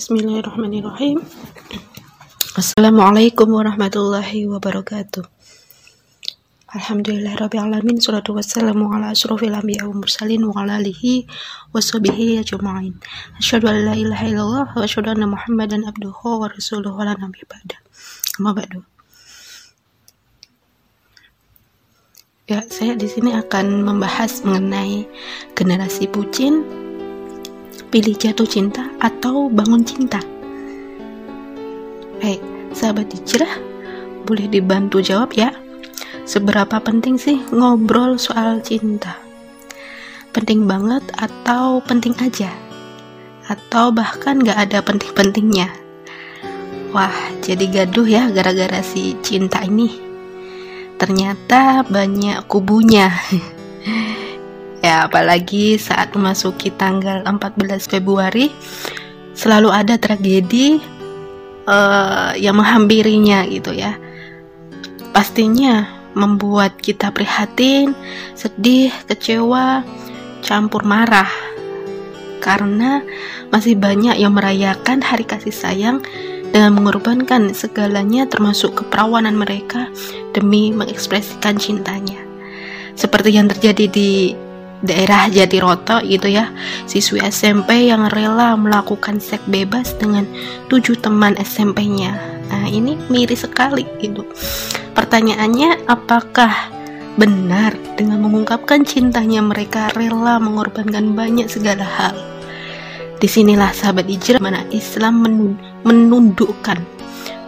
Bismillahirrahmanirrahim. Assalamualaikum warahmatullahi wabarakatuh. Alhamdulillah rabbil alamin, salatu wassalamu ala asyrofil anbiya wal mursalin wa ala alihi washabihi ajmain. Asyhadu an la ilaha illallah wa asyhadu anna Muhammadan abduhu wa rasuluhu la nabiyya ba'da. Amma ba'du. Ya, saya di sini akan membahas mengenai generasi bucin, pilih jatuh cinta atau bangun cinta. Baik, sahabat hijrah, boleh dibantu jawab ya. Seberapa penting sih ngobrol soal cinta? Penting banget atau penting aja? Atau bahkan gak ada penting-pentingnya? Wah, jadi gaduh ya gara-gara si cinta ini. Ternyata banyak kubunya. Ya, apalagi saat memasuki tanggal 14 Februari selalu ada tragedi yang menghampirinya gitu ya. Pastinya membuat kita prihatin, sedih, kecewa, campur marah. Karena masih banyak yang merayakan hari kasih sayang dengan mengorbankan segalanya termasuk keperawanan mereka demi mengekspresikan cintanya. Seperti yang terjadi di daerah Jatiroto gitu ya, siswi SMP yang rela melakukan seks bebas dengan 7 teman SMP-nya. Nah, ini miris sekali gitu. Pertanyaannya, apakah benar dengan mengungkapkan cintanya mereka rela mengorbankan banyak segala hal? Disinilah sahabat hijrah, mana Islam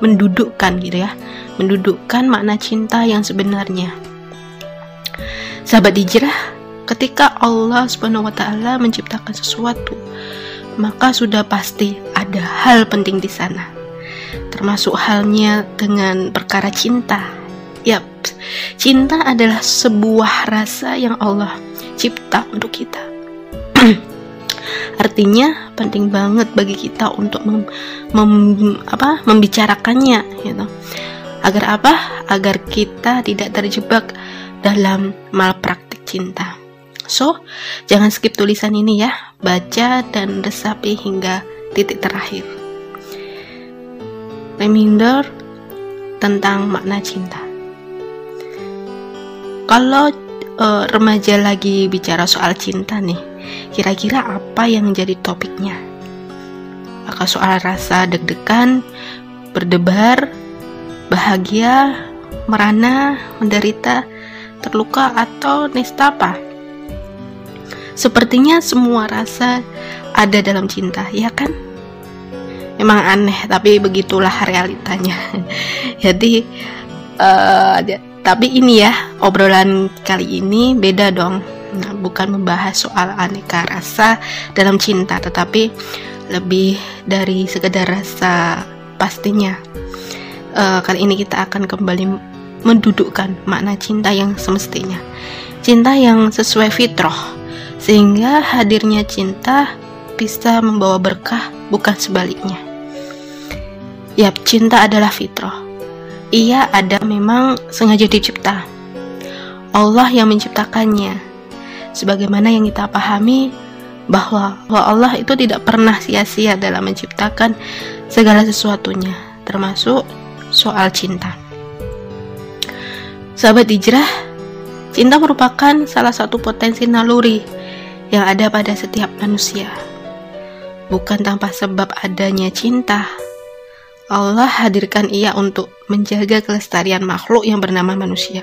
mendudukkan gitu ya, mendudukkan makna cinta yang sebenarnya. Sahabat hijrah, ketika Allah SWT menciptakan sesuatu, maka sudah pasti ada hal penting di sana. Termasuk halnya dengan perkara cinta. Yap, cinta adalah sebuah rasa yang Allah cipta untuk kita. Artinya penting banget bagi kita untuk membicarakannya, gitu. Agar apa? Agar kita tidak terjebak dalam malpraktik cinta. So, jangan skip tulisan ini ya. Baca dan resapi hingga titik terakhir. Reminder tentang makna cinta. Kalau remaja lagi bicara soal cinta nih, kira-kira apa yang jadi topiknya? Apakah soal rasa deg-degan, berdebar, bahagia, merana, menderita, terluka, atau nestapa? Sepertinya semua rasa ada dalam cinta, ya kan? Memang aneh, tapi begitulah realitanya. Jadi, tapi ini ya, obrolan kali ini beda dong. Nah, bukan membahas soal aneka rasa dalam cinta, tetapi lebih dari sekedar rasa pastinya. Kali ini kita akan kembali mendudukkan makna cinta yang semestinya. Cinta yang sesuai fitrah, sehingga hadirnya cinta bisa membawa berkah, bukan sebaliknya. Yap, cinta adalah fitrah. Ia ada memang sengaja dicipta. Allah yang menciptakannya. Sebagaimana yang kita pahami bahwa Allah itu tidak pernah sia-sia dalam menciptakan segala sesuatunya, termasuk soal cinta. Sahabat hijrah, cinta merupakan salah satu potensi naluri yang ada pada setiap manusia. Bukan tanpa sebab adanya cinta, Allah hadirkan ia untuk menjaga kelestarian makhluk yang bernama manusia.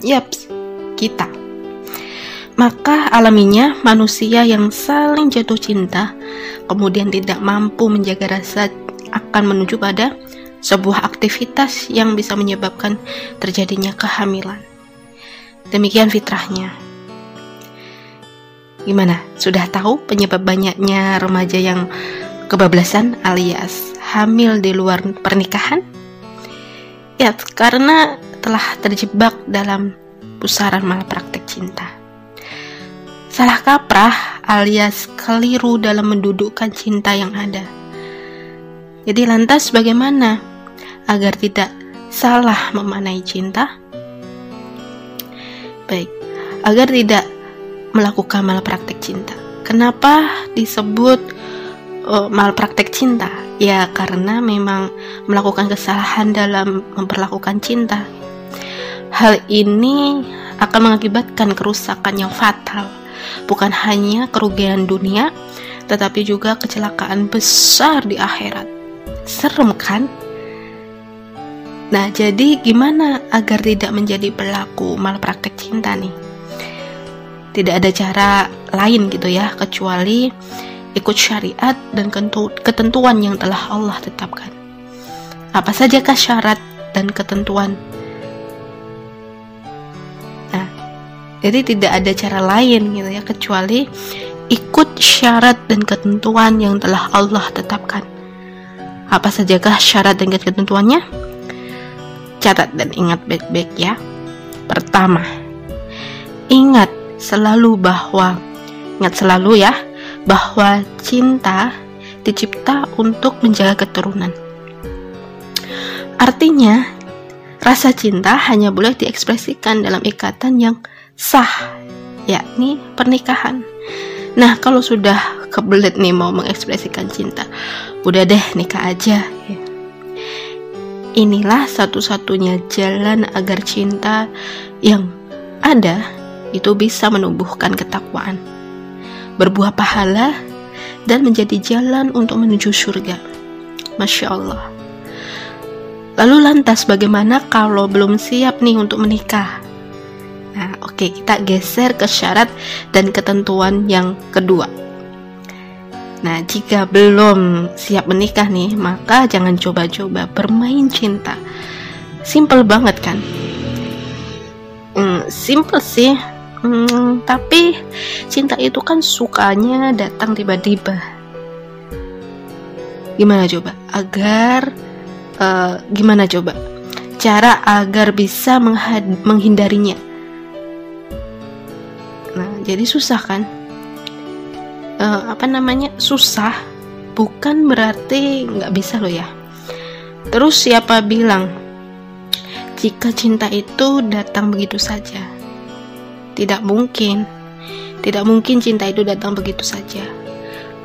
Yaps, kita. Maka alaminya manusia yang saling jatuh cinta, kemudian tidak mampu menjaga rasa, akan menuju pada sebuah aktivitas yang bisa menyebabkan terjadinya kehamilan. Demikian fitrahnya. Gimana? Sudah tahu penyebab banyaknya remaja yang kebablasan alias hamil di luar pernikahan? Ya, karena telah terjebak dalam pusaran malpraktik cinta. Salah kaprah alias keliru dalam mendudukkan cinta yang ada. Jadi lantas bagaimana agar tidak salah memaknai cinta? Baik, agar tidak melakukan malpraktik cinta. Kenapa disebut malpraktek cinta, ya karena memang melakukan kesalahan dalam memperlakukan cinta. Hal ini akan mengakibatkan kerusakan yang fatal, bukan hanya kerugian dunia, tetapi juga kecelakaan besar di akhirat. Serem kan? Nah, jadi gimana agar tidak menjadi pelaku malpraktek cinta nih? Tidak ada cara lain gitu ya, kecuali ikut syariat dan ketentuan yang telah Allah tetapkan. Apa sajakah syarat dan ketentuan? Nah, jadi tidak ada cara lain gitu ya, kecuali ikut syarat dan ketentuan yang telah Allah tetapkan. Apa sajakah syarat dan ketentuannya? Catat dan ingat baik-baik ya. Pertama, ingat selalu bahwa cinta dicipta untuk menjaga keturunan. Artinya, rasa cinta hanya boleh diekspresikan dalam ikatan yang sah, yakni pernikahan. Nah, kalau sudah kebelet nih mau mengekspresikan cinta, udah deh nikah aja. Inilah satu-satunya jalan agar cinta yang ada itu bisa menumbuhkan ketakwaan, berbuah pahala, dan menjadi jalan untuk menuju surga. Masya Allah. Lalu lantas bagaimana kalau belum siap nih untuk menikah? Nah, oke, kita geser ke syarat dan ketentuan yang kedua. Nah, jika belum siap menikah nih, maka jangan coba-coba bermain cinta. Simple banget kan? Simple sih. Tapi cinta itu kan sukanya datang tiba-tiba. Gimana coba cara agar bisa menghindarinya? Nah, jadi susah kan? Susah bukan berarti nggak bisa loh ya. Terus siapa bilang jika cinta itu datang begitu saja? Tidak mungkin cinta itu datang begitu saja.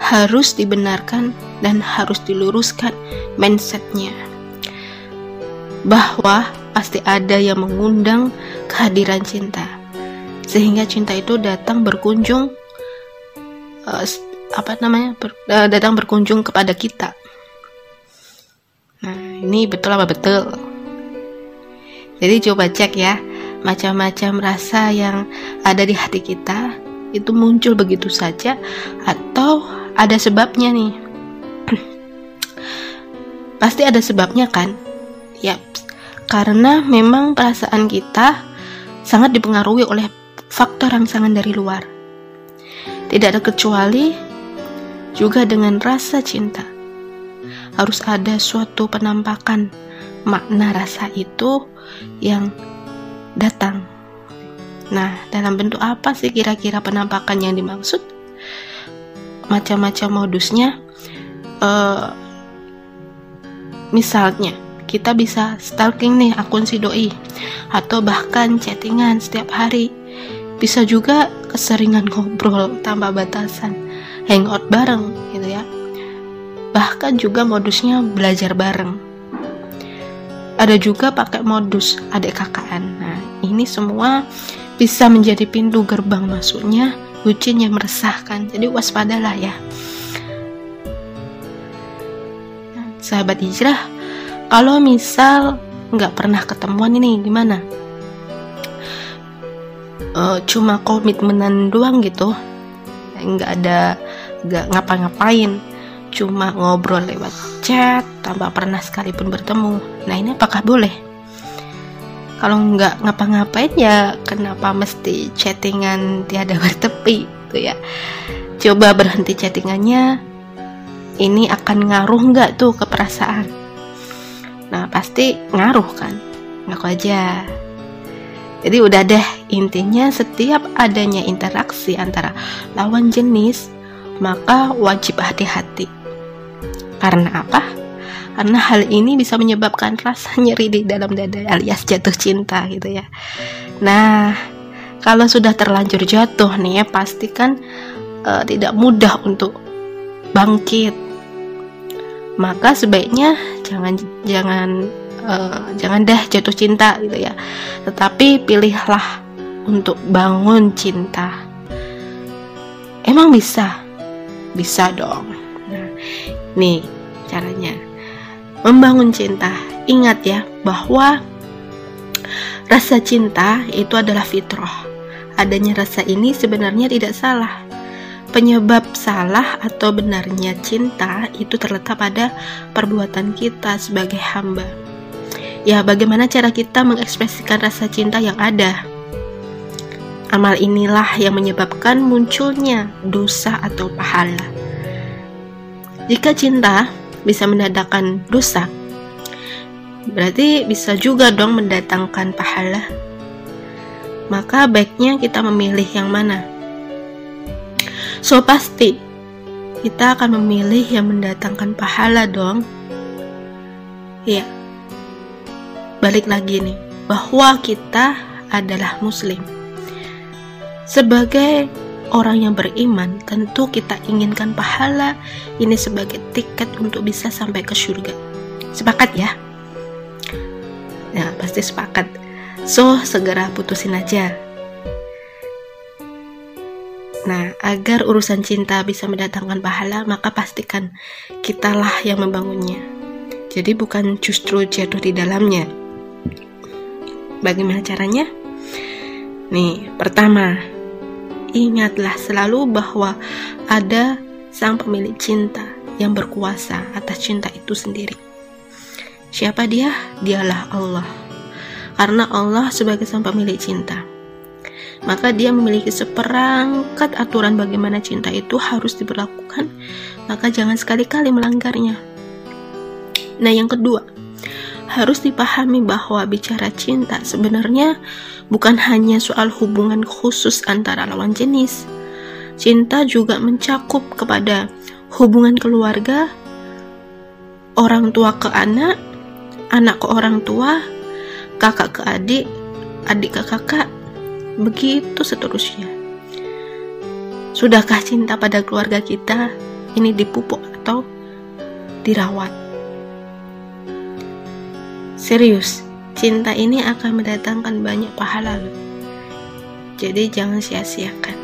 Harus dibenarkan dan harus diluruskan mindsetnya, bahwa pasti ada yang mengundang kehadiran cinta, sehingga cinta itu datang berkunjung kepada kita. Nah, ini betul apa betul? Jadi coba cek ya, macam-macam rasa yang ada di hati kita itu muncul begitu saja atau ada sebabnya nih? Pasti ada sebabnya kan? Yap, karena memang perasaan kita sangat dipengaruhi oleh faktor rangsangan dari luar. Tidak ada kecuali juga dengan rasa cinta. Harus ada suatu penampakan makna rasa itu yang datang. Nah, dalam bentuk apa sih kira-kira penampakan yang dimaksud? Macam-macam modusnya. Misalnya, kita bisa stalking nih akun si doi, atau bahkan chattingan setiap hari. Bisa juga keseringan ngobrol tanpa batasan, hangout bareng gitu ya. Bahkan juga modusnya belajar bareng. Ada juga pakai modus adik kakaan. Nah, ini semua bisa menjadi pintu gerbang masuknya bucin yang meresahkan. Jadi waspadalah ya. Nah, sahabat hijrah, kalau misal nggak pernah ketemuan ini gimana? Cuma komitmenan doang gitu, nggak ngapa-ngapain, cuma ngobrol lewat chat tanpa pernah sekalipun bertemu. Nah, ini apakah boleh? Kalau nggak ngapa-ngapain ya kenapa mesti chattingan tiada bertepi gitu ya? Coba berhenti chattingannya. Ini akan ngaruh nggak tuh ke perasaan? Nah, pasti ngaruh kan? Ngaku aja. Jadi udah deh, intinya setiap adanya interaksi antara lawan jenis maka wajib hati-hati. Karena apa? Karena hal ini bisa menyebabkan rasa nyeri di dalam dada alias jatuh cinta gitu ya. Nah, kalau sudah terlanjur jatuh nih, pastikan tidak mudah untuk bangkit. maka sebaiknya jangan dah jatuh cinta gitu ya, tetapi pilihlah untuk bangun cinta. Emang bisa dong. Nah, nih caranya membangun cinta. Ingat ya bahwa rasa cinta itu adalah fitrah. Adanya rasa ini sebenarnya tidak salah. Penyebab salah atau benarnya cinta itu terletak pada perbuatan kita sebagai hamba. Ya, bagaimana cara kita mengekspresikan rasa cinta yang ada? Amal inilah yang menyebabkan munculnya dosa atau pahala. Jika cinta bisa mendatangkan dosa, berarti bisa juga dong mendatangkan pahala. Maka baiknya kita memilih yang mana? So, pasti kita akan memilih yang mendatangkan pahala dong. Ya, balik lagi nih, bahwa kita adalah muslim. Sebagai orang yang beriman, tentu kita inginkan pahala ini sebagai tiket untuk bisa sampai ke surga. Sepakat ya? Nah, pasti sepakat. So, segera putusin aja. Nah, agar urusan cinta bisa mendatangkan pahala, maka pastikan kitalah yang membangunnya. Jadi bukan justru jatuh di dalamnya. Bagaimana caranya? Nih, pertama, ingatlah selalu bahwa ada sang pemilik cinta yang berkuasa atas cinta itu sendiri. Siapa dia? Dialah Allah. Karena Allah sebagai sang pemilik cinta, maka dia memiliki seperangkat aturan bagaimana cinta itu harus diberlakukan. Maka jangan sekali-kali melanggarnya. Nah, yang kedua, harus dipahami bahwa bicara cinta sebenarnya bukan hanya soal hubungan khusus antara lawan jenis. Cinta juga mencakup kepada hubungan keluarga, orang tua ke anak, anak ke orang tua, kakak ke adik, adik ke kakak, begitu seterusnya. Sudahkah cinta pada keluarga kita ini dipupuk atau dirawat? Serius, cinta ini akan mendatangkan banyak pahala loh. Jadi jangan sia-siakan.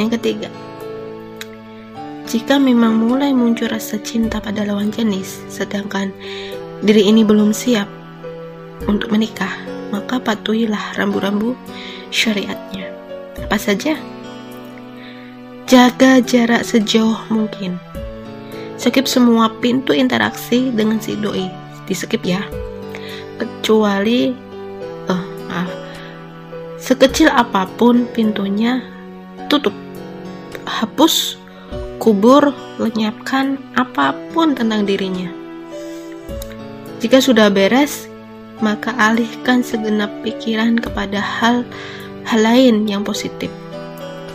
Yang ketiga, jika memang mulai muncul rasa cinta pada lawan jenis, sedangkan diri ini belum siap untuk menikah, maka patuhilah rambu-rambu syariatnya. Apa saja? Jaga jarak sejauh mungkin. Skip semua pintu interaksi dengan si doi. Di-skip ya, kecuali sekecil apapun pintunya, tutup, hapus, kubur, lenyapkan apapun tentang dirinya. Jika sudah beres, maka alihkan segenap pikiran kepada hal lain yang positif,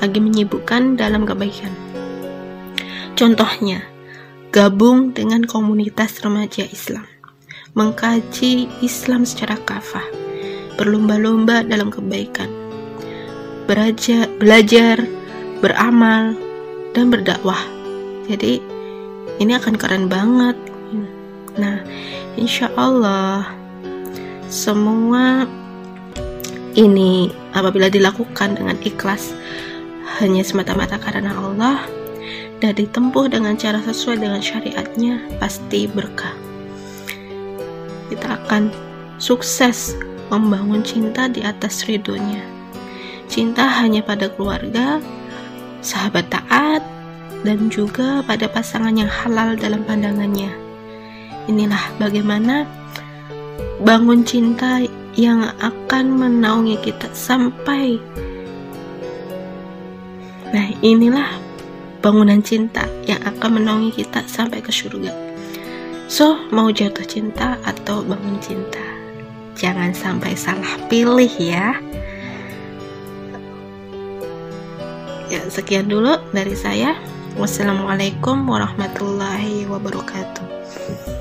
lagi menyibukkan dalam kebaikan. Contohnya, gabung dengan komunitas remaja Islam, mengkaji Islam secara kafah, berlomba-lomba dalam kebaikan, belajar, beramal, dan berdakwah. Jadi ini akan keren banget. Nah, insya Allah semua ini apabila dilakukan dengan ikhlas hanya semata-mata karena Allah dan ditempuh dengan cara sesuai dengan syariatnya, pasti berkah. Kita akan sukses membangun cinta di atas ridhonya. Cinta hanya pada keluarga, sahabat taat, dan juga pada pasangan yang halal dalam pandangannya. Inilah bagaimana bangun cinta yang akan menaungi kita sampai. Nah, inilah bangunan cinta yang akan menaungi kita sampai ke surga. So, mau jatuh cinta atau bangun cinta, jangan sampai salah pilih ya. Ya, sekian dulu dari saya. Wassalamualaikum warahmatullahi wabarakatuh.